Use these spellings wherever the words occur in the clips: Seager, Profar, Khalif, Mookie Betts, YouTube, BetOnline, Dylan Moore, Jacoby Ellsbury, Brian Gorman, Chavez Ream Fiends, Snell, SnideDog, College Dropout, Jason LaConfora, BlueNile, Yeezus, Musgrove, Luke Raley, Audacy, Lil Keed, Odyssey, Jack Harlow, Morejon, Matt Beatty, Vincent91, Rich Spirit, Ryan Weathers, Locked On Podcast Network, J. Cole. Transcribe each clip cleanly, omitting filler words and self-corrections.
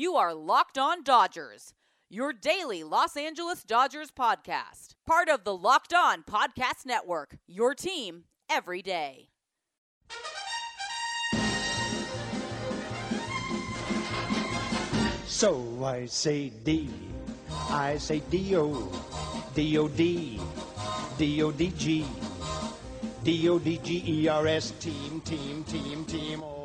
You are Locked On Dodgers, your daily Los Angeles Dodgers podcast. Part of the Locked On Podcast Network, your team every day. So I say D, I say D-O, D-O-D, D-O-D-G, D-O-D-G-E-R-S, team.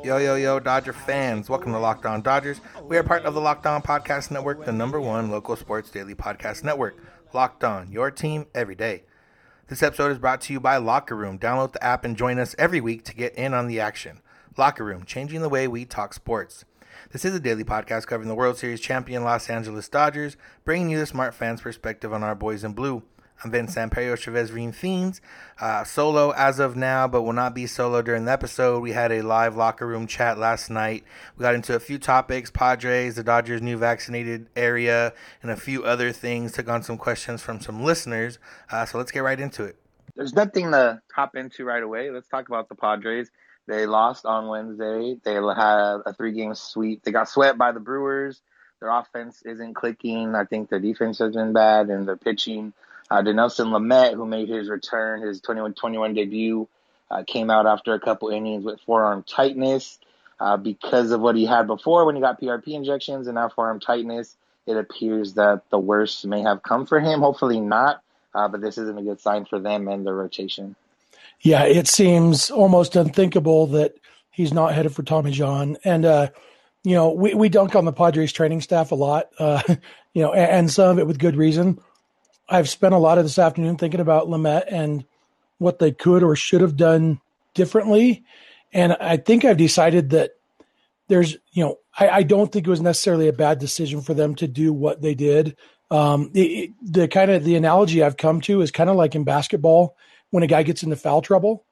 Yo, Dodger fans, welcome to Locked On Dodgers. We are part of the Locked On Podcast Network, the number one local sports daily podcast network. Locked On, your team every day. This episode is brought to you by Locker Room. Download the app and join us every week to get in on the action. Locker Room, changing the way we talk sports. This is a daily podcast covering the World Series champion Los Angeles Dodgers, bringing you the smart fans' perspective on our boys in blue. I'm Vince Samperio, Chavez Ream Fiends, solo as of now, but will not be solo during the episode. We had a live locker room chat last night. We got into a few topics, Padres, the Dodgers' new vaccinated area, and a few other things. Took on some questions from some listeners, so let's get right into it. There's nothing to hop into right away. Let's talk about the Padres. They lost on Wednesday. They had a three-game sweep. They got swept by the Brewers. Their offense isn't clicking. I think their defense has been bad, and their pitching. Dinelson Lamet, who made his return, his 21 debut, came out after a couple innings with forearm tightness because of what he had before when he got PRP injections and now forearm tightness. It appears that the worst may have come for him. Hopefully not, but this isn't a good sign for them and their rotation. Yeah, it seems almost unthinkable that he's not headed for Tommy John. And, you know, we dunk on the Padres training staff a lot, you know, and some of it with good reason. I've spent a lot of this afternoon thinking about Lamet and what they could or should have done differently. And I think I've decided that there's, you know, I don't think it was necessarily a bad decision for them to do what they did. The analogy I've come to is kind of like in basketball when a guy gets into foul trouble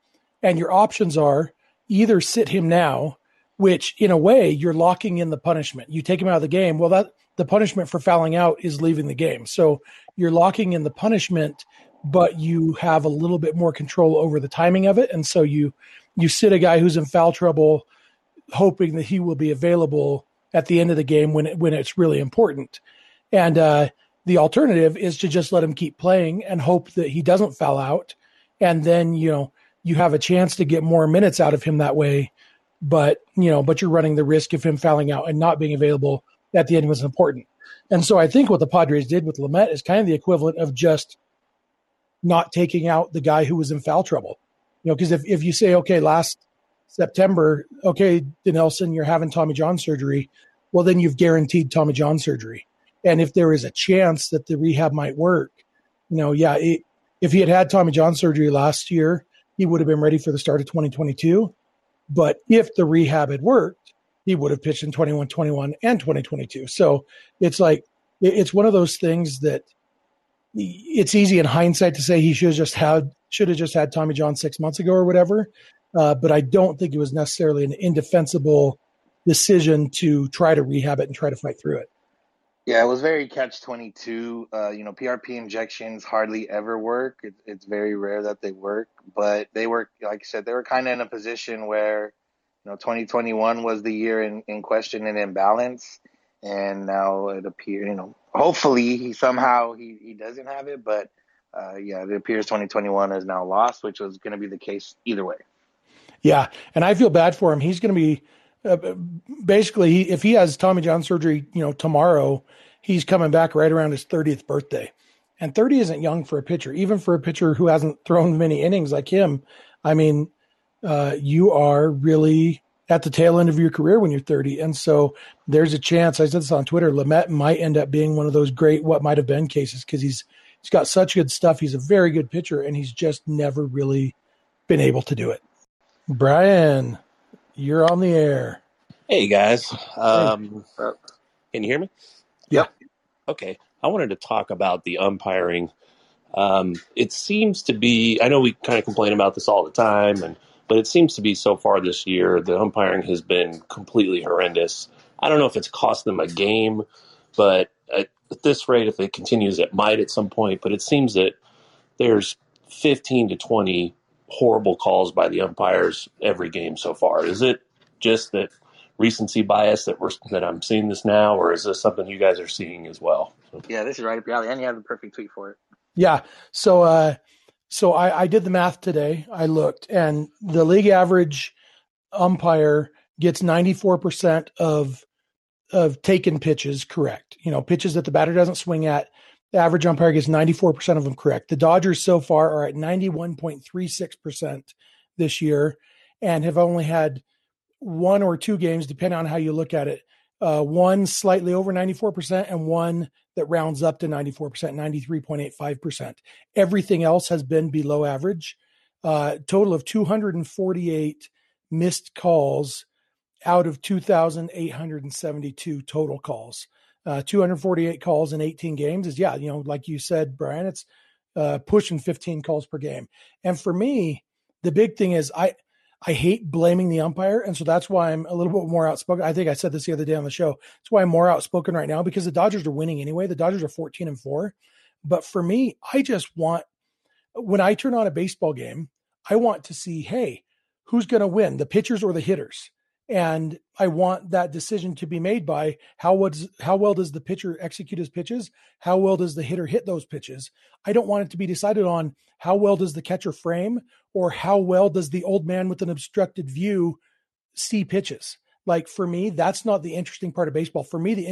and your options are either sit him now, which in a way you're locking in the punishment. You take him out of the game. Well, the punishment for fouling out is leaving the game. So you're locking in the punishment, but you have a little bit more control over the timing of it. And so you sit a guy who's in foul trouble, hoping that he will be available at the end of the game when it's really important. And the alternative is to just let him keep playing and hope that he doesn't foul out. And then, you know, you have a chance to get more minutes out of him that way. But, you know, but you're running the risk of him fouling out and not being available at the end was important. And so I think what the Padres did with Lamet is kind of the equivalent of just not taking out the guy who was in foul trouble. You know, because if you say, okay, last September, okay, Dinelson, you're having Tommy John surgery, well, then you've guaranteed Tommy John surgery. And if there is a chance that the rehab might work, you know, yeah, if he had Tommy John surgery last year, he would have been ready for the start of 2022. But if the rehab had worked, he would have pitched in 21-21 and 2022. So it's like, it's one of those things that it's easy in hindsight to say he should have just had Tommy John 6 months ago or whatever. But I don't think it was necessarily an indefensible decision to try to rehab it and try to fight through it. Yeah, it was very catch-22. You know, PRP injections hardly ever work. It's very rare that they work, but they were, like I said, they were kind of in a position where, you know, 2021 was the year in question and imbalance, and now it appears, you know, hopefully he doesn't have it, but yeah, it appears 2021 is now lost, which was going to be the case either way. Yeah, and I feel bad for him. He's going to be basically, if he has Tommy John surgery, you know, tomorrow, he's coming back right around his 30th birthday, and 30 isn't young for a pitcher, even for a pitcher who hasn't thrown many innings like him. I mean, you are really at the tail end of your career when you're 30. And so there's a chance, I said this on Twitter, Lamet might end up being one of those great what might have been cases because he's got such good stuff. He's a very good pitcher, and he's just never really been able to do it. Brian, you're on the air. Hey, guys. Can you hear me? Yep. Okay. I wanted to talk about the umpiring. It seems to be – I know we kind of complain about this all the time and – but it seems to be so far this year, the umpiring has been completely horrendous. I don't know if it's cost them a game, but at this rate, if it continues, it might at some point. But it seems that there's 15 to 20 horrible calls by the umpires every game so far. Is it just that recency bias that I'm seeing this now, or is this something you guys are seeing as well? Yeah, this is right up your alley, and you have the perfect tweet for it. Yeah. So I did the math today. I looked, and the league average umpire gets 94% of taken pitches correct. You know, pitches that the batter doesn't swing at, the average umpire gets 94% of them correct. The Dodgers so far are at 91.36% this year and have only had one or two games, depending on how you look at it. One slightly over 94% and one that rounds up to 94%, 93.85%. Everything else has been below average. Total of 248 missed calls out of 2,872 total calls. 248 calls in 18 games is, yeah, you know, like you said, Brian, it's pushing 15 calls per game. And for me, the big thing is I hate blaming the umpire. And so that's why I'm a little bit more outspoken. I think I said this the other day on the show. That's why I'm more outspoken right now, because the Dodgers are winning anyway. The Dodgers are 14-4. But for me, I just want, when I turn on a baseball game, I want to see, hey, who's going to win, the pitchers or the hitters? And I want that decision to be made by how well does the pitcher execute his pitches? How well does the hitter hit those pitches? I don't want it to be decided on how well does the catcher frame or how well does the old man with an obstructed view see pitches. Like, for me, that's not the interesting part of baseball. For me, the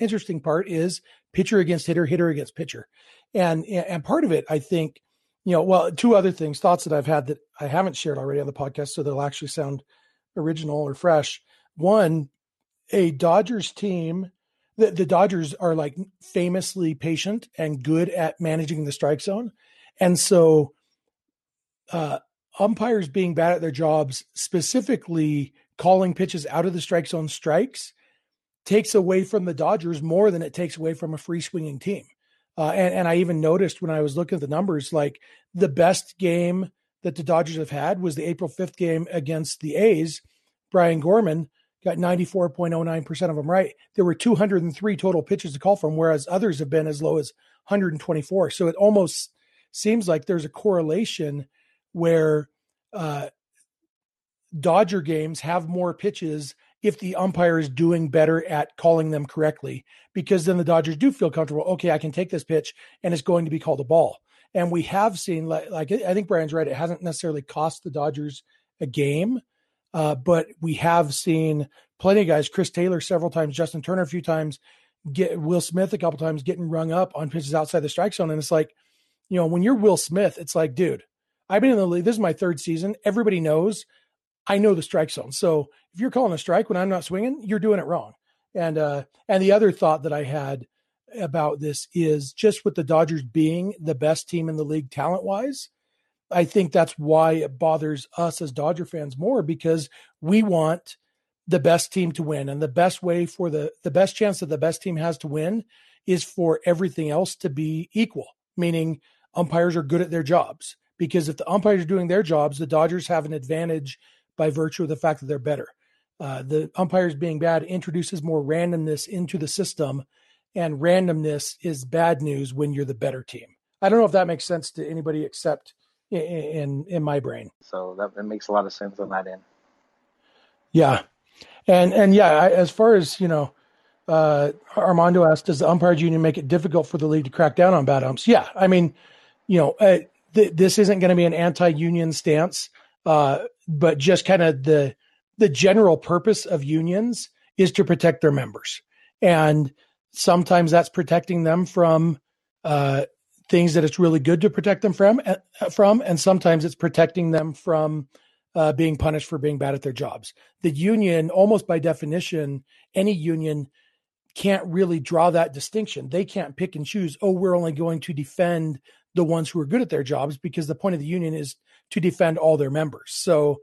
interesting part is pitcher against hitter, hitter against pitcher. And part of it, I think, you know, well, two other things, thoughts that I've had that I haven't shared already on the podcast, so they'll actually sound original or fresh. One, a Dodgers team, the Dodgers are like famously patient and good at managing the strike zone. And so umpires being bad at their jobs, specifically calling pitches out of the strike zone strikes, takes away from the Dodgers more than it takes away from a free swinging team. And I even noticed when I was looking at the numbers, like the best game that the Dodgers have had was the April 5th game against the A's. Brian Gorman got 94.09% of them right. There were 203 total pitches to call from, whereas others have been as low as 124. So it almost seems like there's a correlation where Dodger games have more pitches if the umpire is doing better at calling them correctly, because then the Dodgers do feel comfortable. Okay, I can take this pitch and it's going to be called a ball. And we have seen, like I think Brian's right, it hasn't necessarily cost the Dodgers a game, but we have seen plenty of guys, Chris Taylor several times, Justin Turner a few times, Will Smith a couple times getting rung up on pitches outside the strike zone. And it's like, you know, when you're Will Smith, it's like, dude, I've been in the league. This is my third season. Everybody knows I know the strike zone. So if you're calling a strike when I'm not swinging, you're doing it wrong. And the other thought that I had about this is just with the Dodgers being the best team in the league talent-wise, I think that's why it bothers us as Dodger fans more, because we want the best team to win. And the best way for the best chance that the best team has to win is for everything else to be equal, meaning umpires are good at their jobs. Because if the umpires are doing their jobs, the Dodgers have an advantage by virtue of the fact that they're better. The umpires being bad introduces more randomness into the system, and randomness is bad news when you're the better team. I don't know if that makes sense to anybody except in my brain. So that makes a lot of sense on that end. Yeah. And yeah, as far as, you know, Armando asked, does the umpires union make it difficult for the league to crack down on bad umps? Yeah. I mean, you know, this isn't going to be an anti-union stance, but just kind of the general purpose of unions is to protect their members. And sometimes that's protecting them from things that it's really good to protect them from. And sometimes it's protecting them from being punished for being bad at their jobs. The union, almost by definition, any union can't really draw that distinction. They can't pick and choose, oh, we're only going to defend the ones who are good at their jobs, because the point of the union is to defend all their members. So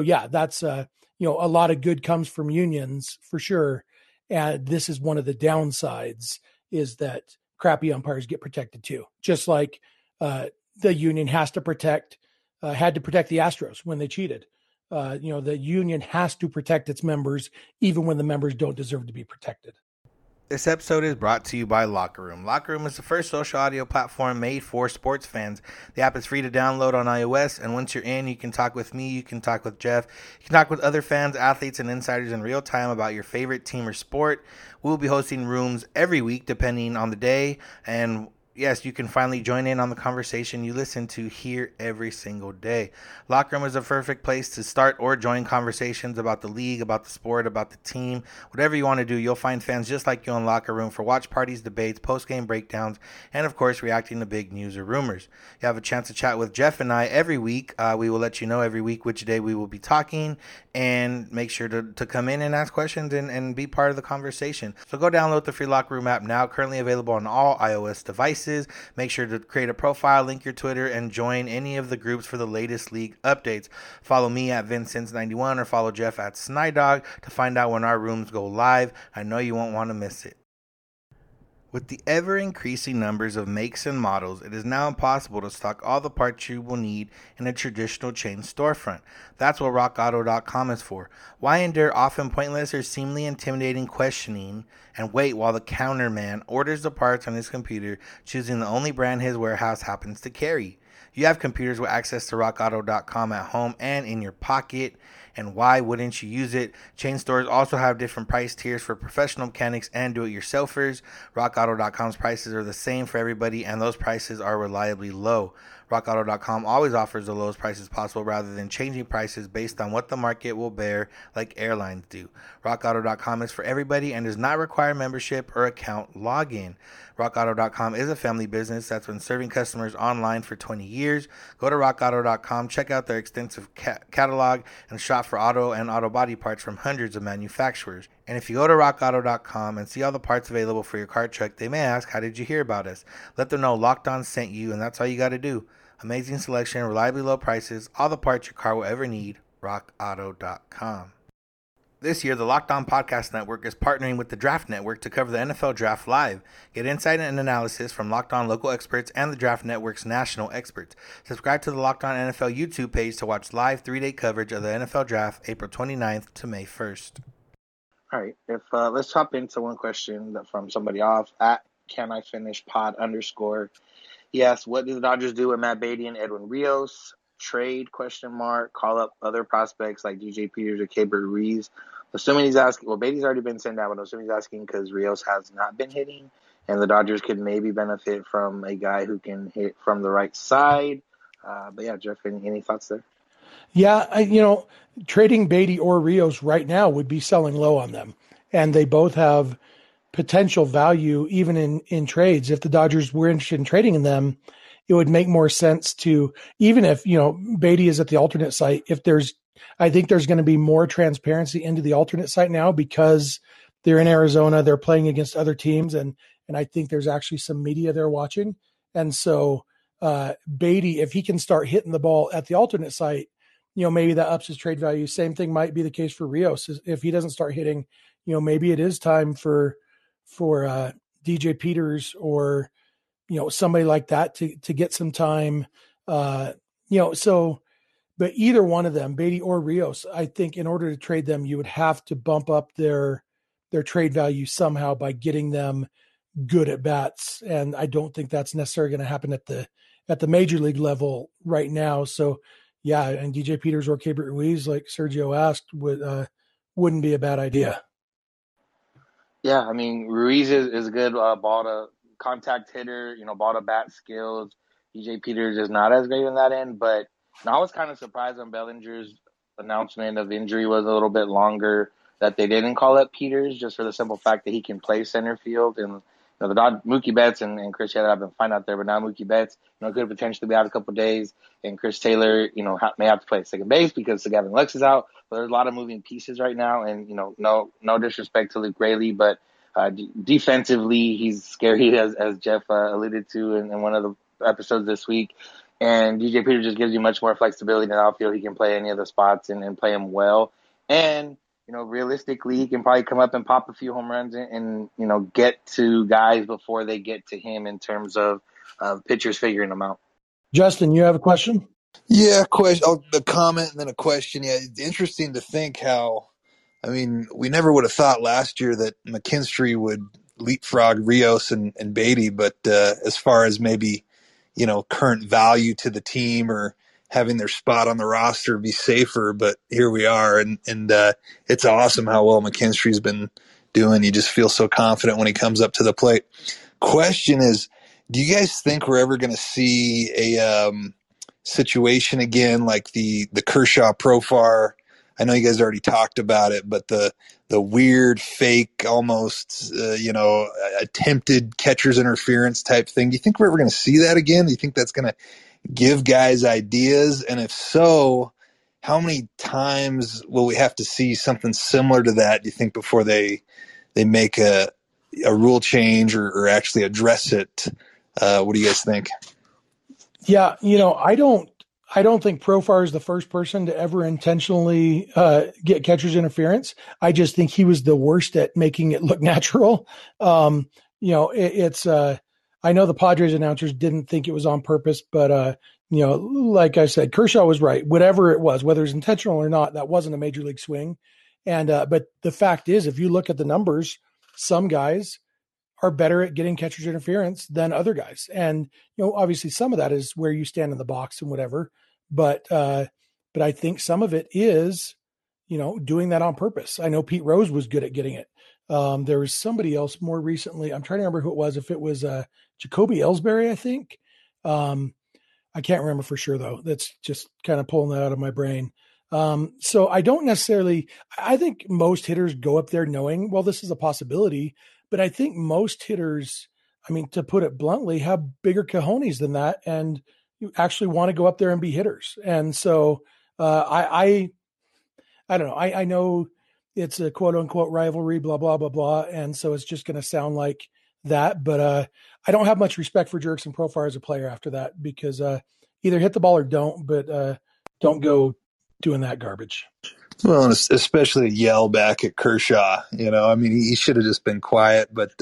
yeah, that's, you know, a lot of good comes from unions for sure. And this is one of the downsides, is that crappy umpires get protected too. Just like the union had to protect the Astros when they cheated. You know, the union has to protect its members, even when the members don't deserve to be protected. This episode is brought to you by Locker Room. Locker Room is the first social audio platform made for sports fans. The app is free to download on iOS, and once you're in, you can talk with me, you can talk with Jeff, you can talk with other fans, athletes, and insiders in real time about your favorite team or sport. We'll be hosting rooms every week depending on the day, and yes, you can finally join in on the conversation you listen to here every single day. Locker Room is a perfect place to start or join conversations about the league, about the sport, about the team. Whatever you want to do, you'll find fans just like you on Locker Room for watch parties, debates, post-game breakdowns, and of course, reacting to big news or rumors. You have a chance to chat with Jeff and I every week. We will let you know every week which day we will be talking, and make sure to come in and ask questions and be part of the conversation. So go download the free Locker Room app now, currently available on all iOS devices. Make sure to create a profile, link your Twitter, and join any of the groups for the latest league updates. Follow me at Vincent91 or follow Jeff at SnideDog to find out when our rooms go live. I know you won't want to miss it. With the ever-increasing numbers of makes and models, it is now impossible to stock all the parts you will need in a traditional chain storefront. That's what RockAuto.com is for. Why endure often pointless or seemingly intimidating questioning and wait while the counter man orders the parts on his computer, choosing the only brand his warehouse happens to carry? You have computers with access to rockauto.com at home and in your pocket, and why wouldn't you use it? Chain stores also have different price tiers for professional mechanics and do-it-yourselfers. rockauto.com's prices are the same for everybody, and those prices are reliably low. rockauto.com always offers the lowest prices possible rather than changing prices based on what the market will bear, like airlines do. rockauto.com is for everybody and does not require membership or account login. rockauto.com is a family business that's been serving customers online for 20 years. Go to rockauto.com, check out their extensive catalog, and shop for auto and auto body parts from hundreds of manufacturers. And if you go to rockauto.com and see all the parts available for your car truck, they may ask, how did you hear about us? Let them know Locked On sent you, and that's all you got to do. Amazing selection, reliably low prices, all the parts your car will ever need, rockauto.com. This year, the Locked On Podcast Network is partnering with the Draft Network to cover the NFL Draft live. Get insight and analysis from Locked On local experts and the Draft Network's national experts. Subscribe to the Locked On NFL YouTube page to watch live 3-day coverage of the NFL Draft, April 29th to May 1st. All right, let's hop into one question from somebody off at CanIFinishPod_. He asks, what do the Dodgers do with Matt Beatty and Edwin Rios? Trade, ? Call up other prospects like DJ Peters or Keibert Ruiz. Assuming he's asking, well, Beatty's already been sent out, but assuming he's asking because Rios has not been hitting, and the Dodgers could maybe benefit from a guy who can hit from the right side. But yeah, Jeff, any thoughts there? Yeah, trading Beatty or Rios right now would be selling low on them, and they both have potential value even in trades. If the Dodgers were interested in trading in them, it would make more sense to, even if, Beatty is at the alternate site, I think there's going to be more transparency into the alternate site now because they're in Arizona, they're playing against other teams. And I think there's actually some media they're watching. And so Beatty, if he can start hitting the ball at the alternate site, maybe that ups his trade value. Same thing might be the case for Rios. If he doesn't start hitting, maybe it is time for DJ Peters or, somebody like that to get some time, but either one of them, Beatty or Rios, I think in order to trade them, you would have to bump up their trade value somehow by getting them good at bats. And I don't think that's necessarily going to happen at the major league level right now. So yeah. And DJ Peters or Keibert Ruiz, like Sergio asked, wouldn't be a bad idea. Yeah. Ruiz is a good ball to contact hitter, ball to bat skills. DJ Peters is not as great on that end, but I was kind of surprised when Bellinger's announcement of injury was a little bit longer that they didn't call up Peters, just for the simple fact that he can play center field. And Mookie Betts and Chris Taylor have been fine out there, but now Mookie Betts could potentially be out a couple days, and Chris Taylor may have to play second base because Gavin Lux is out. But there's a lot of moving pieces right now, and no disrespect to Luke Raley, but defensively, he's scary, as Jeff alluded to in one of the episodes this week. And DJ Peters just gives you much more flexibility in the outfield. He can play any of the spots and play him well. And, realistically, he can probably come up and pop a few home runs and get to guys before they get to him in terms of pitchers figuring them out. Justin, you have a question? Yeah, a comment and then a question. Yeah, it's interesting to think how we never would have thought last year that McKinstry would leapfrog Rios and Beatty, but as far as maybe, you know, current value to the team or having their spot on the roster be safer, but here we are. And it's awesome how well McKinstry's been doing. You just feel so confident when he comes up to the plate. Question is, do you guys think we're ever going to see a situation again like the Kershaw Profar? I know you guys already talked about it, but the weird, fake, almost, attempted catcher's interference type thing. Do you think we're ever going to see that again? Do you think that's going to give guys ideas? And if so, how many times will we have to see something similar to that, do you think, before they make a rule change or actually address it? What do you guys think? Yeah, I don't think Profar is the first person to ever intentionally get catcher's interference. I just think he was the worst at making it look natural. I know the Padres announcers didn't think it was on purpose, but, like I said, Kershaw was right. Whatever it was, whether it's intentional or not, that wasn't a major league swing. But the fact is, if you look at the numbers, some guys are better at getting catcher's interference than other guys. And, obviously some of that is where you stand in the box and whatever, but I think some of it is, doing that on purpose. I know Pete Rose was good at getting it. There was somebody else more recently. I'm trying to remember who it was. If it was Jacoby Ellsbury, I think. I can't remember for sure though. That's just kind of pulling that out of my brain. So I don't necessarily, I think most hitters go up there knowing, well, this is a possibility, but I think most hitters, to put it bluntly, have bigger cojones than that. And you actually want to go up there and be hitters. And so I don't know. I know it's a quote unquote rivalry, blah, blah, blah, blah. And so it's just going to sound like that, but I don't have much respect for Jerks and Profar as a player after that, because either hit the ball or don't, but don't go doing that garbage. Well, and especially yell back at Kershaw, he should have just been quiet, but,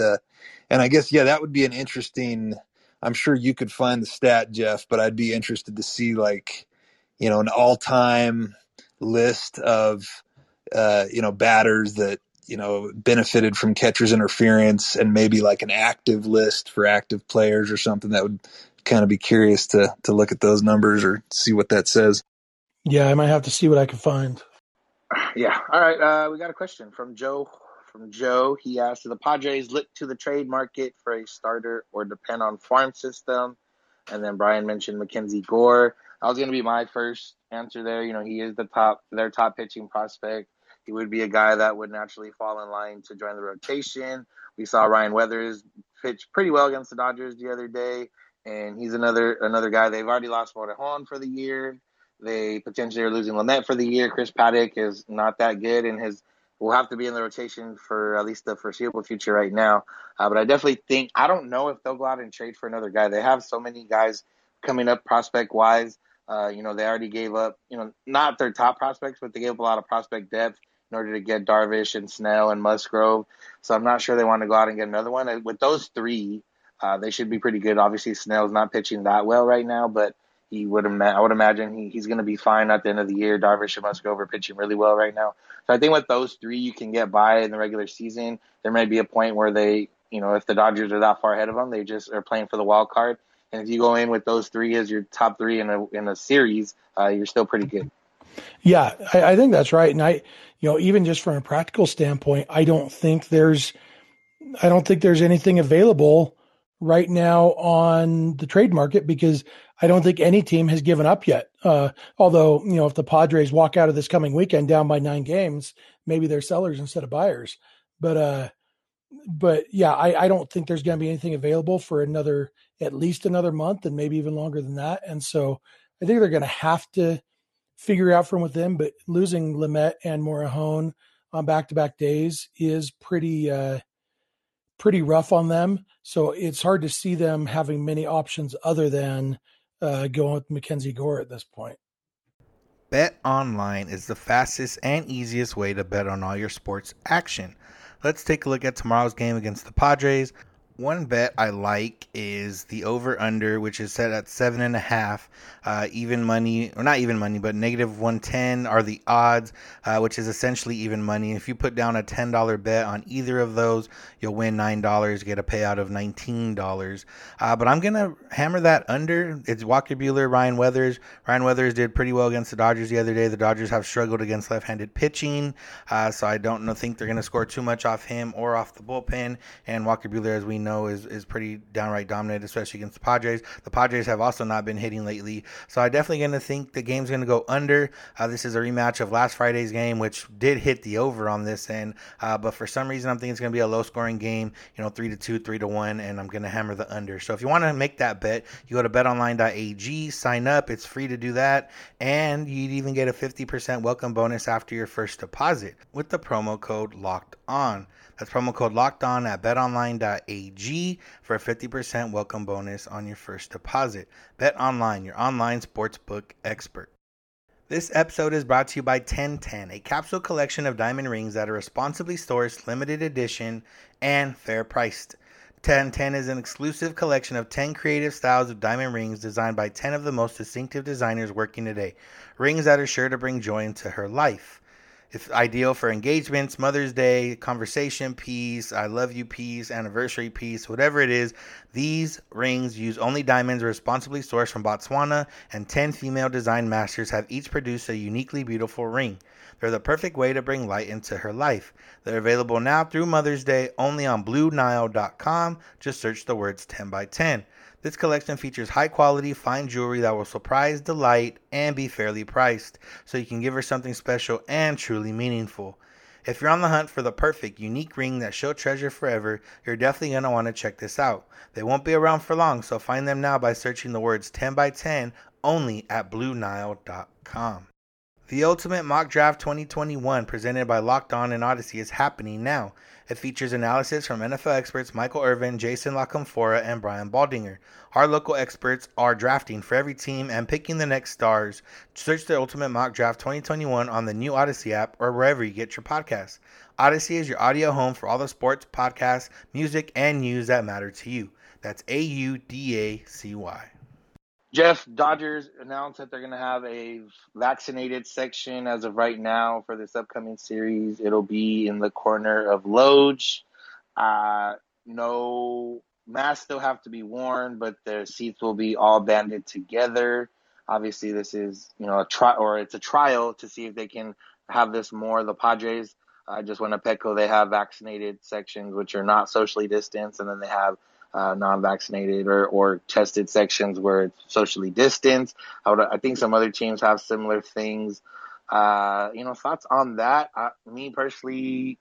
and I guess, yeah, that would be an interesting, I'm sure you could find the stat, Jeff, but I'd be interested to see an all-time list of, batters that, benefited from catcher's interference, and maybe like an active list for active players or something. That would kind of be curious to look at those numbers or see what that says. Yeah, I might have to see what I can find. Yeah. All right. We got a question from Joe. He asked, do the Padres look to the trade market for a starter or depend on farm system? And then Brian mentioned Mackenzie Gore. That was going to be my first answer there. He is their top pitching prospect. He would be a guy that would naturally fall in line to join the rotation. We saw Ryan Weathers pitch pretty well against the Dodgers the other day, and he's another guy. They've already lost Morejon for the year. They potentially are losing Lamet for the year. Chris Paddock is not that good, and will have to be in the rotation for at least the foreseeable future right now. But I definitely think – I don't know if they'll go out and trade for another guy. They have so many guys coming up prospect-wise. They already gave up – not their top prospects, but they gave up a lot of prospect depth in order to get Darvish and Snell and Musgrove. So I'm not sure they want to go out and get another one. With those three, they should be pretty good. Obviously, Snell's not pitching that well right now, but – I would imagine he's going to be fine at the end of the year. Darvish and Musgrove are pitching really well right now. So I think with those three, you can get by in the regular season. There may be a point where they, if the Dodgers are that far ahead of them, they just are playing for the wild card. And if you go in with those three as your top three in a series, you're still pretty good. Yeah, I think that's right. And I, even just from a practical standpoint, I don't think there's anything available right now on the trade market, because I don't think any team has given up yet. Although, if the Padres walk out of this coming weekend down by 9 games, maybe they're sellers instead of buyers. But yeah, I don't think there's going to be anything available for at least another month, and maybe even longer than that. And so I think they're going to have to figure out from within, but losing Lamet and Morejon on back-to-back days is pretty rough on them. So it's hard to see them having many options other than going with Mackenzie Gore at this point. BetOnline is the fastest and easiest way to bet on all your sports action. Let's take a look at tomorrow's game against the Padres. One bet I like is the over-under, which is set at 7.5. Even money, or not even money, but negative 110 are the odds, which is essentially even money. If you put down a $10 bet on either of those, you'll win $9, get a payout of $19. But I'm going to hammer that under. It's Walker Buehler, Ryan Weathers. Ryan Weathers did pretty well against the Dodgers the other day. The Dodgers have struggled against left-handed pitching, so I don't think they're going to score too much off him or off the bullpen. And Walker Buehler, as we know, is pretty downright dominant, especially against the Padres. The Padres have also not been hitting lately, so I'm definitely going to think the game's going to go under. This is a rematch of last Friday's game, which did hit the over on this end, but for some reason I'm thinking it's going to be a low-scoring game, 3-2, 3-1, and I'm going to hammer the under. So if you want to make that bet, you go to betonline.ag, sign up. It's free to do that, and you'd even get a 50% welcome bonus after your first deposit with the promo code LOCKED ON. That's promo code LOCKED ON at betonline.ag for a 50% welcome bonus on your first deposit. BetOnline, your online sportsbook expert. This episode is brought to you by 1010, a capsule collection of diamond rings that are responsibly sourced, limited edition, and fair priced. 1010 is an exclusive collection of 10 creative styles of diamond rings designed by 10 of the most distinctive designers working today. Rings that are sure to bring joy into her life. It's ideal for engagements, Mother's Day, conversation piece, I love you piece, anniversary piece, whatever it is. These rings use only diamonds responsibly sourced from Botswana, and 10 female design masters have each produced a uniquely beautiful ring. They're the perfect way to bring light into her life. They're available now through Mother's Day only on BlueNile.com. Just search the words 10x10. This collection features high-quality, fine jewelry that will surprise, delight, and be fairly priced, so you can give her something special and truly meaningful. If you're on the hunt for the perfect, unique ring that she'll treasure forever, you're definitely going to want to check this out. They won't be around for long, so find them now by searching the words 10x10 only at BlueNile.com. The Ultimate Mock Draft 2021 presented by Locked On and Odyssey is happening now. It features analysis from NFL experts Michael Irvin, Jason LaConfora, and Brian Baldinger. Our local experts are drafting for every team and picking the next stars. Search the Ultimate Mock Draft 2021 on the new Odyssey app or wherever you get your podcasts. Odyssey is your audio home for all the sports, podcasts, music, and news that matter to you. That's Audacy. Jeff, Dodgers announced that they're going to have a vaccinated section as of right now for this upcoming series. It'll be in the corner of Loge. No masks still have to be worn, but the seats will be all banded together. Obviously, this is it's a trial to see if they can have this more. The Padres, just went to Petco. They have vaccinated sections which are not socially distanced, and then they have non-vaccinated or tested sections where it's socially distanced. I think some other teams have similar things. Thoughts on that? Me personally,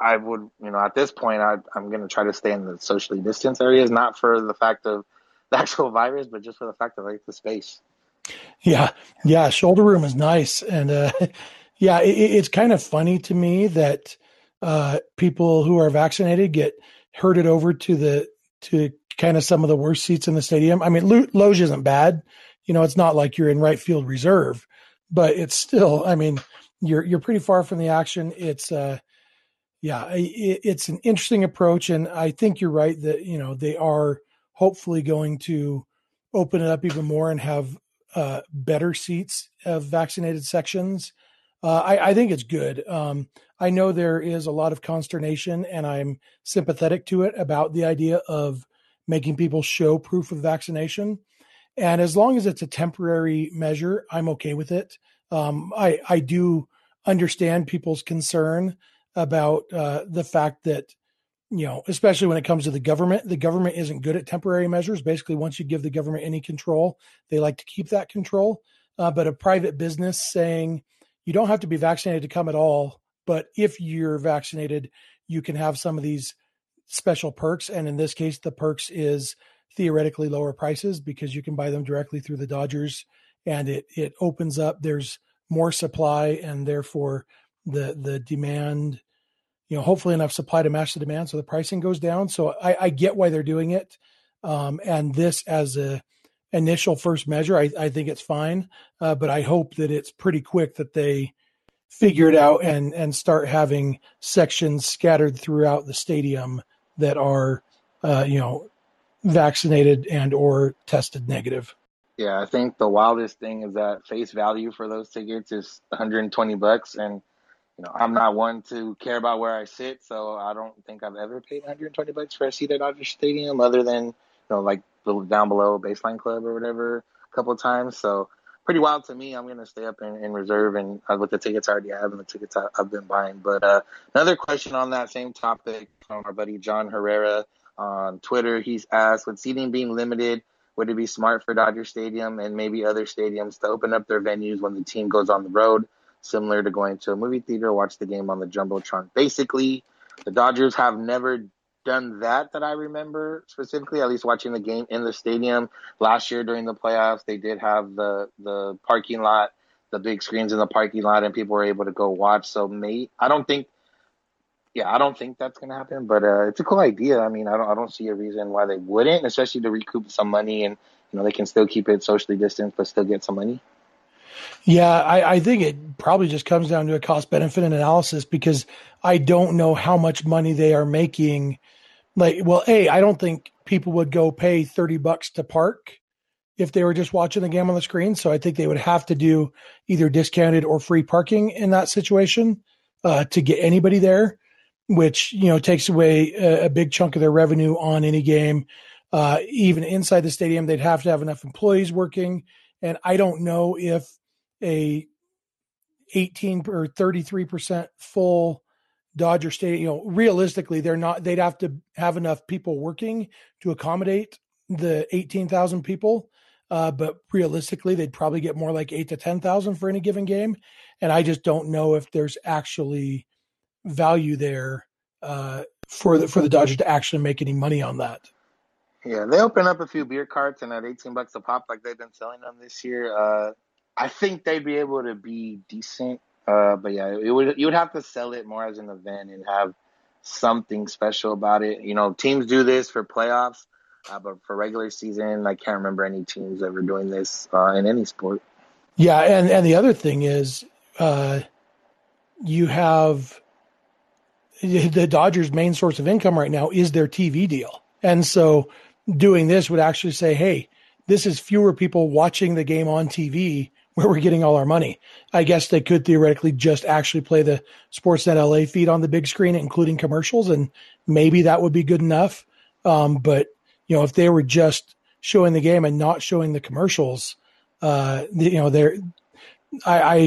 I would, at this point, I'm going to try to stay in the socially distanced areas, not for the fact of the actual virus, but just for the fact of the space. Yeah. Shoulder room is nice. And it's kind of funny to me that people who are vaccinated get herded over to kind of some of the worst seats in the stadium. I mean, Loge isn't bad. It's not like you're in right field reserve, but it's still, you're pretty far from the action. It's it's an interesting approach. And I think you're right that, they are hopefully going to open it up even more and have better seats of vaccinated sections. I think it's good. I know there is a lot of consternation, and I'm sympathetic to it, about the idea of making people show proof of vaccination. And as long as it's a temporary measure, I'm okay with it. I do understand people's concern about the fact that, especially when it comes to the government isn't good at temporary measures. Basically, once you give the government any control, they like to keep that control. But a private business saying, you don't have to be vaccinated to come at all, but if you're vaccinated, you can have some of these special perks. And in this case, the perks is theoretically lower prices because you can buy them directly through the Dodgers, and it opens up. There's more supply, and therefore the demand, hopefully enough supply to match the demand, so the pricing goes down. So I get why they're doing it. And this as a initial first measure, I think it's fine, but I hope that it's pretty quick that they figure it out and start having sections scattered throughout the stadium that are vaccinated and or tested negative. Yeah, I think the wildest thing is that face value for those tickets is $120, and I'm not one to care about where I sit, so I don't think I've ever paid $120 for a seat at Dodger Stadium, other than down below Baseline Club or whatever a couple of times. So pretty wild to me. I'm gonna stay up in reserve and with the tickets I already have and the tickets I've been buying. But another question on that same topic from our buddy John Herrera on Twitter. He's asked, with seating being limited, would it be smart for Dodger Stadium and maybe other stadiums to open up their venues when the team goes on the road, similar to going to a movie theater, watch the game on the Jumbotron? Basically, the Dodgers have never done that I remember specifically, at least watching the game in the stadium. Last year during the playoffs, they did have the parking lot, the big screens in the parking lot, and people were able to go watch. So I don't think that's going to happen, but it's a cool idea. I mean, I don't see a reason why they wouldn't, especially to recoup some money, and they can still keep it socially distanced but still get some money. Yeah, I think it probably just comes down to a cost-benefit analysis, because I don't know how much money they are making. I don't think people would go pay $30 to park if they were just watching the game on the screen. So I think they would have to do either discounted or free parking in that situation to get anybody there, which takes away a big chunk of their revenue on any game. Even inside the stadium, they'd have to have enough employees working. And I don't know if a 18 or 33% full Dodger Stadium, realistically, they'd have to have enough people working to accommodate the 18,000 people. But realistically, they'd probably get more like 8,000 to 10,000 for any given game. And I just don't know if there's actually value there for the Dodgers to actually make any money on that. Yeah, they open up a few beer carts, and at $18 a pop, like they've been selling them this year, I think they'd be able to be decent. But yeah, you would have to sell it more as an event and have something special about it. Teams do this for playoffs, but for regular season, I can't remember any teams ever doing this in any sport. Yeah, and the other thing is, you have the Dodgers' main source of income right now is their TV deal, and so doing this would actually say, hey, this is fewer people watching the game on TV where we're getting all our money. I guess they could theoretically just actually play the Sportsnet LA feed on the big screen, including commercials, and maybe that would be good enough. But, if they were just showing the game and not showing the commercials, I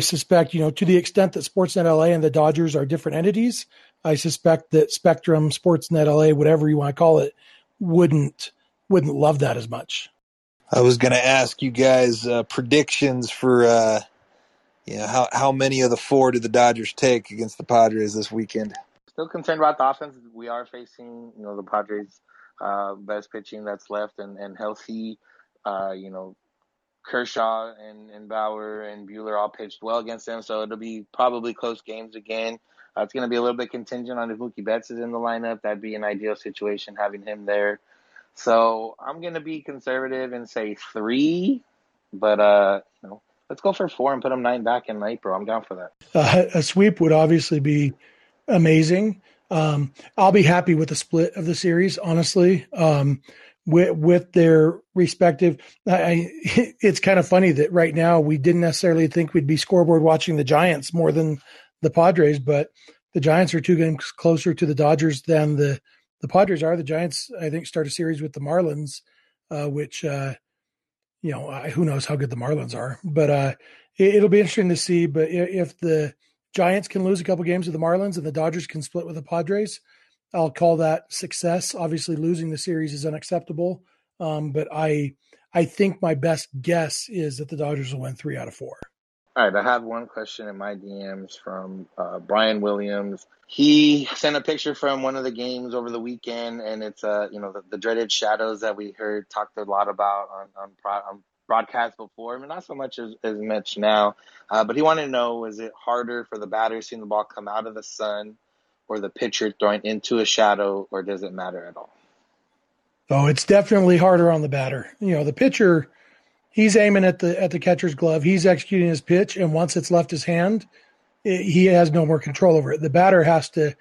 suspect, to the extent that Sportsnet LA and the Dodgers are different entities, I suspect that Spectrum, Sportsnet LA, whatever you want to call it, wouldn't love that as much. I was going to ask you guys predictions for, how many of the four did the Dodgers take against the Padres this weekend? Still concerned about the offense. We are facing, the Padres' best pitching that's left and healthy. Kershaw and Bauer and Buehler all pitched well against them, so it'll be probably close games again. It's going to be a little bit contingent on if Mookie Betts is in the lineup. That'd be an ideal situation, having him there. So I'm going to be conservative and say 3, but let's go for 4 and put them 9 back in April. I'm down for that. A sweep would obviously be amazing. I'll be happy with the split of the series, honestly, with their respective. It's kind of funny that right now we didn't necessarily think we'd be scoreboard watching the Giants more than the Padres, but the Giants are 2 games closer to the Dodgers than the Padres are. The Giants, I think, start a series with the Marlins, which, who knows how good the Marlins are. But it'll be interesting to see. But if the Giants can lose a couple games with the Marlins and the Dodgers can split with the Padres, I'll call that success. Obviously, losing the series is unacceptable. But I think my best guess is that the Dodgers will win 3 out of 4. All right, I have one question in my DMs from Brian Williams. He sent a picture from one of the games over the weekend, and it's the dreaded shadows that we heard talked a lot about on broadcast before. I mean, not so much as much now, but he wanted to know, was it harder for the batter seeing the ball come out of the sun or the pitcher throwing into a shadow, or does it matter at all? Oh, it's definitely harder on the batter. The pitcher, he's aiming at the catcher's glove. He's executing his pitch, and once it's left his hand, he has no more control over it. The batter has to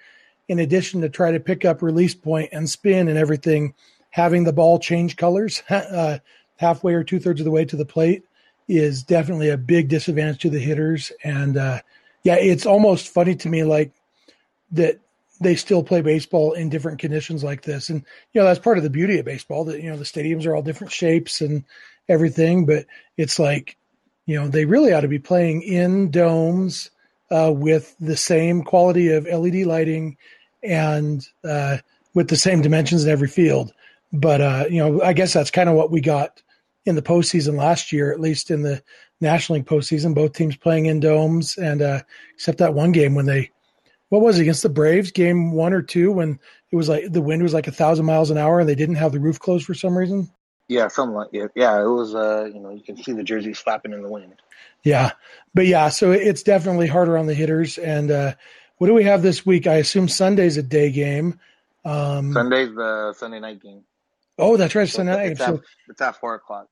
in addition to try to pick up release point and spin and everything, having the ball change colors halfway or two-thirds of the way to the plate is definitely a big disadvantage to the hitters. And, yeah, it's almost funny to me, like, that they still play baseball in different conditions like this. And, you know, that's part of the beauty of baseball, that, you know, the stadiums are all different shapes and everything. But it's like, you know, they really ought to be playing in domes with the same quality of LED lighting and with the same dimensions in every field. But, you know, I guess that's kind of what we got in the postseason last year, at least in the National League postseason, both teams playing in domes, and except that one game when they, what was it, against the Braves, game one or two, when it was like the wind was like 1,000 miles an hour and they didn't have the roof closed for some reason? Yeah, something like that. Yeah, it was, you know, you can see the jersey slapping in the wind. Yeah. But, yeah, so it's definitely harder on the hitters. And what do we have this week? I assume Sunday's a day game. Sunday's the Sunday night game. Oh, that's right, Sunday night. It's at 4 o'clock.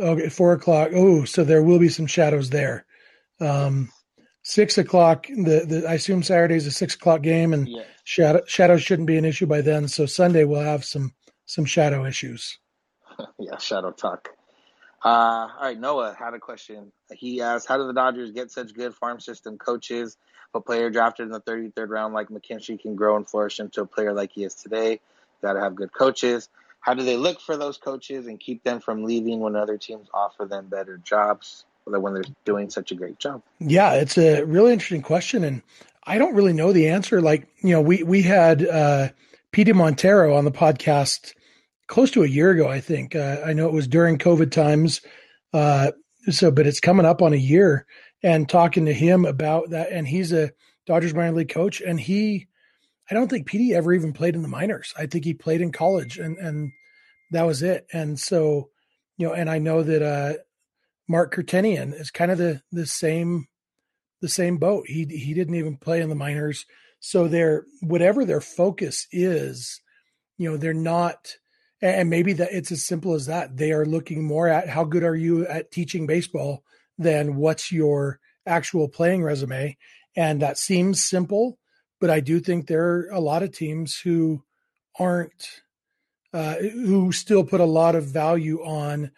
Okay, 4 o'clock. Oh, so there will be some shadows there. 6 o'clock, I assume Saturday's a 6 o'clock game, and yeah. Shadows shouldn't be an issue by then, so Sunday we'll have some shadow issues. Yeah, shadow talk. All right, Noah had a question. He asked, how do the Dodgers get such good farm system coaches? A player drafted in the 33rd round like McKinstry can grow and flourish into a player like he is today. Got to have good coaches. How do they look for those coaches and keep them from leaving when other teams offer them better jobs, when they're doing such a great job? Yeah, it's a really interesting question, and I don't really know the answer. Like, you know, we had Pete Montero on the podcast close to a year ago, I think. I know it was during COVID times, but it's coming up on a year, and talking to him about that. And he's a Dodgers minor league coach, and I don't think Petey ever even played in the minors. I think he played in college, and that was it. And so, you know, and I know that Mark Kurtenian is kind of the same boat. He didn't even play in the minors. So whatever their focus is, you know, they're not, and maybe that it's as simple as that. They are looking more at how good are you at teaching baseball than what's your actual playing resume. And that seems simple, but I do think there are a lot of teams who who still put a lot of value on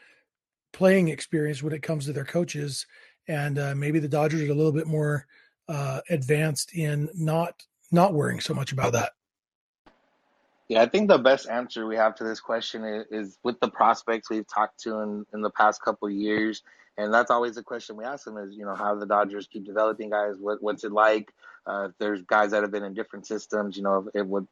playing experience when it comes to their coaches. And maybe the Dodgers are a little bit more advanced in not worrying so much about that. Yeah, I think the best answer we have to this question is with the prospects we've talked to in the past couple of years. And that's always the question we ask them is, you know, how do the Dodgers keep developing guys? What's it like? If there's guys that have been in different systems, you know, what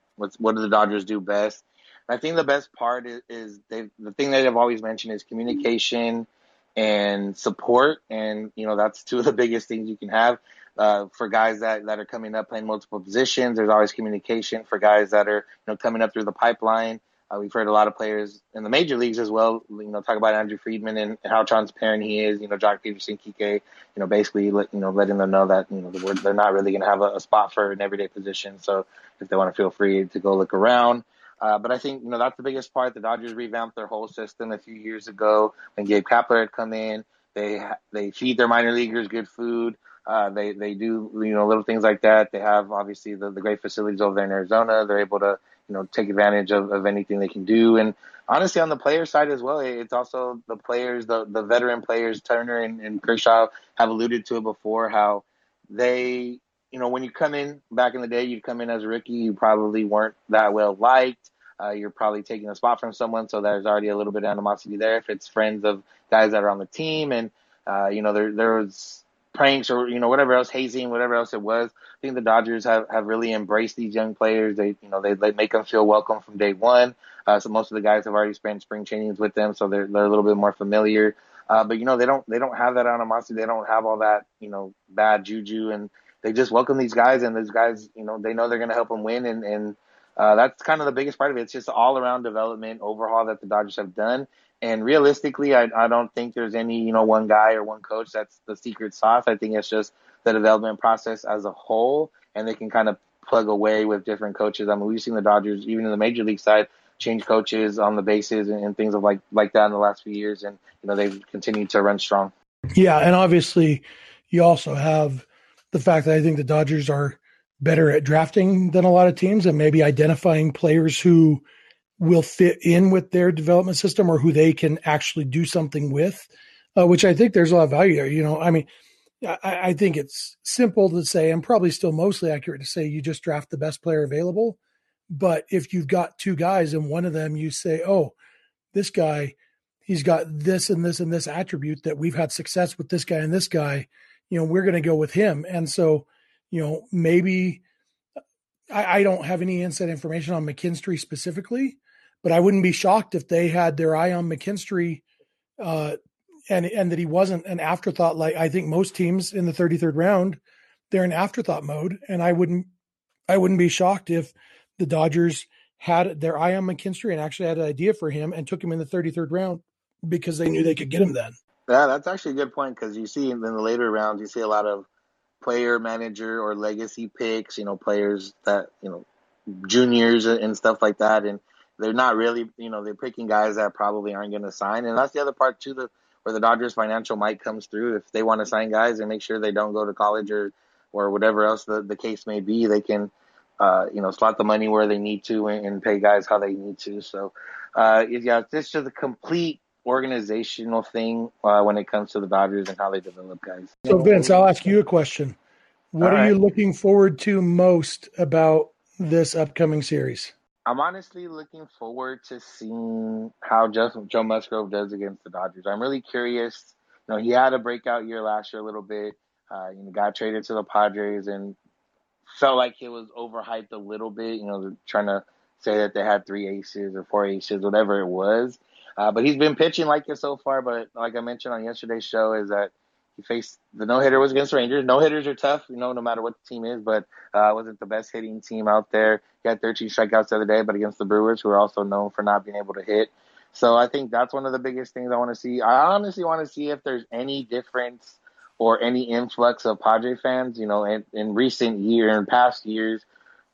do the Dodgers do best? And I think the best part is the thing that I've always mentioned is communication and support. And, you know, that's two of the biggest things you can have for guys that are coming up playing multiple positions. There's always communication for guys that are, you know, coming up through the pipeline. We've heard a lot of players in the major leagues as well, you know, talk about Andrew Friedman and how transparent he is, you know, Jock Peterson, Kike, you know, basically, letting them know that, you know, they're not really going to have a spot for an everyday position. So if they want to feel free to go look around. But I think, you know, that's the biggest part. The Dodgers revamped their whole system a few years ago when Gabe Kapler had come in. They feed their minor leaguers good food. They do, you know, little things like that. They have, obviously, the great facilities over there in Arizona. They're able to, you know, take advantage of anything they can do. And honestly, on the player side as well, it's also the players, the veteran players, Turner and Kershaw have alluded to it before, how they, you know, when you come in back in the day, you'd come in as a rookie, you probably weren't that well liked. You're probably taking a spot from someone. So there's already a little bit of animosity there if it's friends of guys that are on the team. And, you know, there was pranks or, you know, whatever else, hazing, whatever else it was. I think the Dodgers have really embraced these young players. They, you know, they make them feel welcome from day one. So most of the guys have already spent spring trainings with them, so they're a little bit more familiar. But, you know, they don't have that animosity. They don't have all that, you know, bad juju, and they just welcome these guys. And these guys, you know, they know they're going to help them win. And that's kind of the biggest part of it. It's just all around development overhaul that the Dodgers have done. And realistically, I don't think there's any, you know, one guy or one coach that's the secret sauce. I think it's just the development process as a whole, and they can kind of plug away with different coaches. I mean, we've seen the Dodgers, even in the major league side, change coaches on the bases and things like that in the last few years. And, you know, they've continued to run strong. Yeah, and obviously you also have the fact that I think the Dodgers are better at drafting than a lot of teams and maybe identifying players who will fit in with their development system or who they can actually do something with, which I think there's a lot of value there. You know, I mean, I think it's simple to say, and probably still mostly accurate to say, you just draft the best player available. But if you've got two guys and one of them, you say, oh, this guy, he's got this and this and this attribute that we've had success with this guy and this guy, you know, we're going to go with him. And so, you know, maybe I don't have any inside information on McKinstry specifically, but I wouldn't be shocked if they had their eye on McKinstry and that he wasn't an afterthought. Like I think most teams in the 33rd round, they're in afterthought mode. And I wouldn't be shocked if the Dodgers had their eye on McKinstry and actually had an idea for him and took him in the 33rd round because they knew they could get him then. Yeah, that's actually a good point, because you see in the later rounds, you see a lot of player manager or legacy picks, you know, players that, you know, juniors and stuff like that. And they're not really, you know, they're picking guys that probably aren't going to sign. And that's the other part too, where the Dodgers financial might comes through. If they want to sign guys and make sure they don't go to college or whatever else the case may be, they can, you know, slot the money where they need to and pay guys how they need to. So, yeah, it's just a complete organizational thing when it comes to the Dodgers and how they develop guys. So, Vince, I'll ask you a question. What are you looking forward to most about this upcoming series? I'm honestly looking forward to seeing how Joe Musgrove does against the Dodgers. I'm really curious. You know, he had a breakout year last year a little bit. You know, got traded to the Padres and felt like he was overhyped a little bit. You know, trying to say that they had 3 aces or 4 aces, whatever it was. But he's been pitching like it so far. But like I mentioned on yesterday's show, is that he faced the no-hitter was against Rangers. No-hitters are tough, you know, no matter what the team is. But wasn't the best hitting team out there. He had 13 strikeouts the other day, but against the Brewers, who are also known for not being able to hit. So I think that's one of the biggest things I want to see. I honestly want to see if there's any difference or any influx of Padre fans. You know, in recent year, in past years,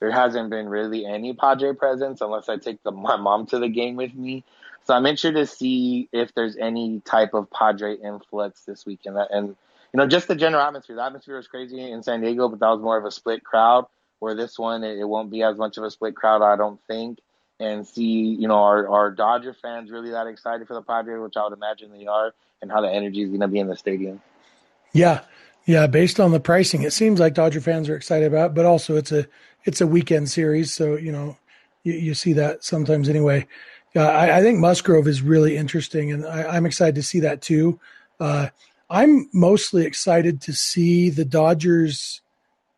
there hasn't been really any Padre presence unless I take my mom to the game with me. So I'm interested to see if there's any type of Padre influx this weekend. And, you know, just the general atmosphere. The atmosphere was crazy in San Diego, but that was more of a split crowd. Where this one, it won't be as much of a split crowd, I don't think. And see, you know, are Dodger fans really that excited for the Padres, which I would imagine they are, and how the energy is going to be in the stadium. Yeah. Based on the pricing, it seems like Dodger fans are excited about it, but also it's a weekend series. So, you know, you see that sometimes anyway. I think Musgrove is really interesting, and I'm excited to see that too. I'm mostly excited to see the Dodgers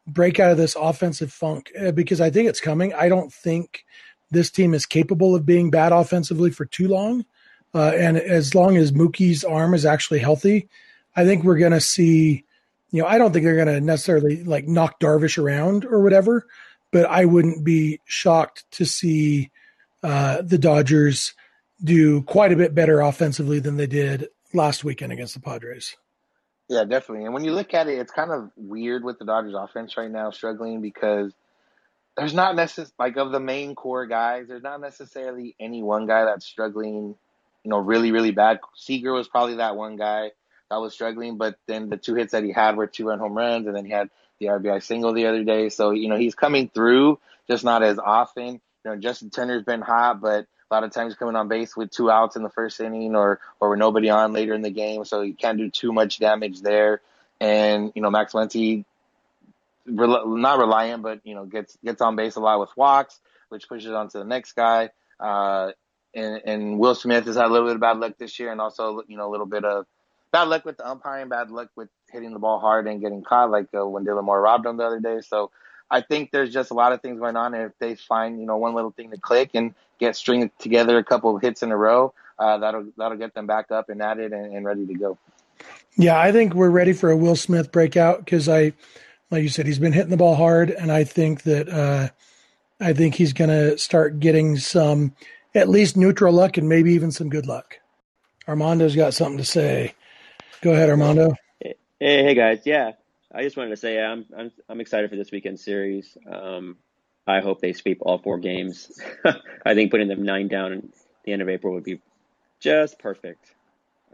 break out of this offensive funk because I think it's coming. I don't think this team is capable of being bad offensively for too long. And as long as Mookie's arm is actually healthy, I think we're going to see, you know, I don't think they're going to necessarily like knock Darvish around or whatever, but I wouldn't be shocked to see the Dodgers do quite a bit better offensively than they did last weekend against the Padres. Yeah, definitely. And when you look at it, it's kind of weird with the Dodgers offense right now struggling because there's not necessarily, like of the main core guys, there's not necessarily any one guy that's struggling, you know, really, really bad. Seager was probably that one guy that was struggling, but then the 2 hits that he had were 2-run home runs, and then he had the RBI single the other day. So, you know, he's coming through, just not as often. You know, Justin Turner's been hot, but a lot of times coming on base with 2 outs in the first inning or with nobody on later in the game, so you can't do too much damage there. And, you know, Max Muncy, not reliant, but, you know, gets on base a lot with walks, which pushes on to the next guy. And Will Smith has had a little bit of bad luck this year, and also, you know, a little bit of bad luck with the umpiring, bad luck with hitting the ball hard and getting caught, like when Dylan Moore robbed him the other day. So I think there's just a lot of things going on, and if they find, you know, one little thing to click and get string together a couple of hits in a row, that'll get them back up and at it and ready to go. Yeah, I think we're ready for a Will Smith breakout because like you said, he's been hitting the ball hard, and I think that I think he's going to start getting some at least neutral luck and maybe even some good luck. Armando's got something to say. Go ahead, Armando. Hey guys, yeah. I just wanted to say I'm excited for this weekend series. I hope they sweep all 4 games. I think putting them 9 down at the end of April would be just perfect.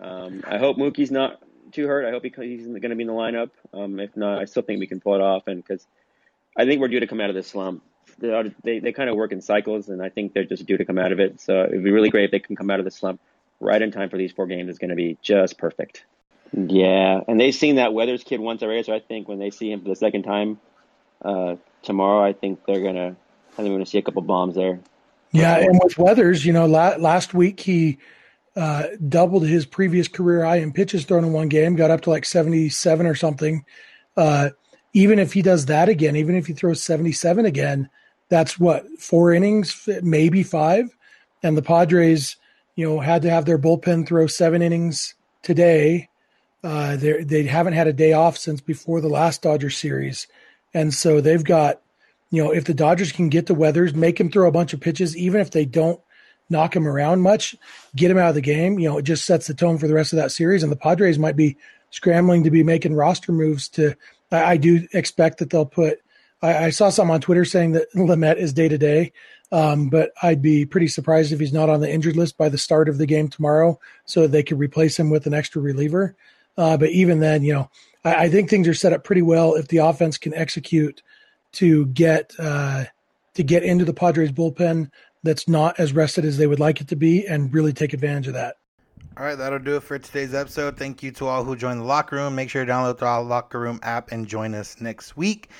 I hope Mookie's not too hurt. I hope he's going to be in the lineup. If not, I still think we can pull it off. And because I think we're due to come out of this slump. They kind of work in cycles, and I think they're just due to come out of it. So it'd be really great if they can come out of the slump right in time for these four games. It's going to be just perfect. Yeah, and they've seen that Weathers kid once already, so I think when they see him for the second time tomorrow, I think we're going to see a couple bombs there. Yeah, and with Weathers, you know, last week he doubled his previous career high in pitches thrown in one game, got up to like 77 or something. Even if he does that again, even if he throws 77 again, that's what, 4 innings, maybe 5? And the Padres, you know, had to have their bullpen throw 7 innings today. They haven't had a day off since before the last Dodgers series. And so they've got, you know, if the Dodgers can get to Weathers, make him throw a bunch of pitches, even if they don't knock him around much, get him out of the game, you know, it just sets the tone for the rest of that series. And the Padres might be scrambling to be making roster moves to – I do expect that they'll put – I saw some on Twitter saying that Lamet is day-to-day, but I'd be pretty surprised if he's not on the injured list by the start of the game tomorrow so they could replace him with an extra reliever. But even then, you know, I think things are set up pretty well if the offense can execute to get into the Padres bullpen that's not as rested as they would like it to be and really take advantage of that. All right, that'll do it for today's episode. Thank you to all who joined the Locker Room. Make sure to download the Locker Room app and join us next week.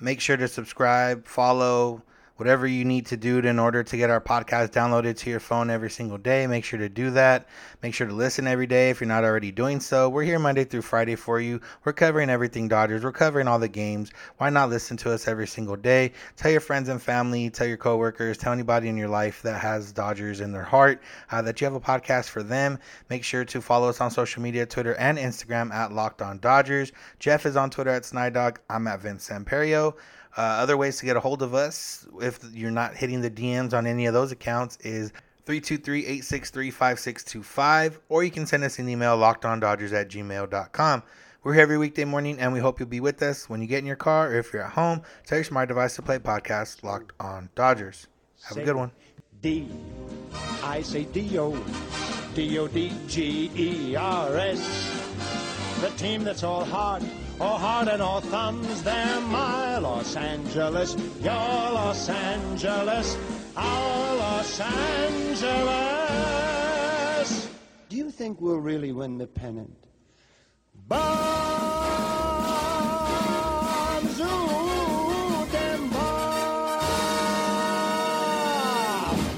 Make sure to subscribe, follow, whatever you need to do in order to get our podcast downloaded to your phone every single day. Make sure to do that. Make sure to listen every day if you're not already doing so. We're here Monday through Friday for you. We're covering everything Dodgers. We're covering all the games. Why not listen to us every single day? Tell your friends and family, tell your coworkers, tell anybody in your life that has Dodgers in their heart, that you have a podcast for them. Make sure to follow us on social media, Twitter and Instagram at Locked On Dodgers. Jeff is on Twitter at SnideDog. I'm at Vince Samperio. Other ways to get a hold of us, if you're not hitting the DMs on any of those accounts, is 323-863-5625, or you can send us an email, lockedondodgers@gmail.com. We're here every weekday morning, and we hope you'll be with us when you get in your car, or if you're at home, tell your smart device to play podcast Locked On Dodgers. Have a good one. D, I say D-O, D-O-D-G-E-R-S, the team that's all hard. All heart and all thumbs, they're my Los Angeles, your Los Angeles, our Los Angeles. Do you think we'll really win the pennant? Bombs, ooh, them bombs.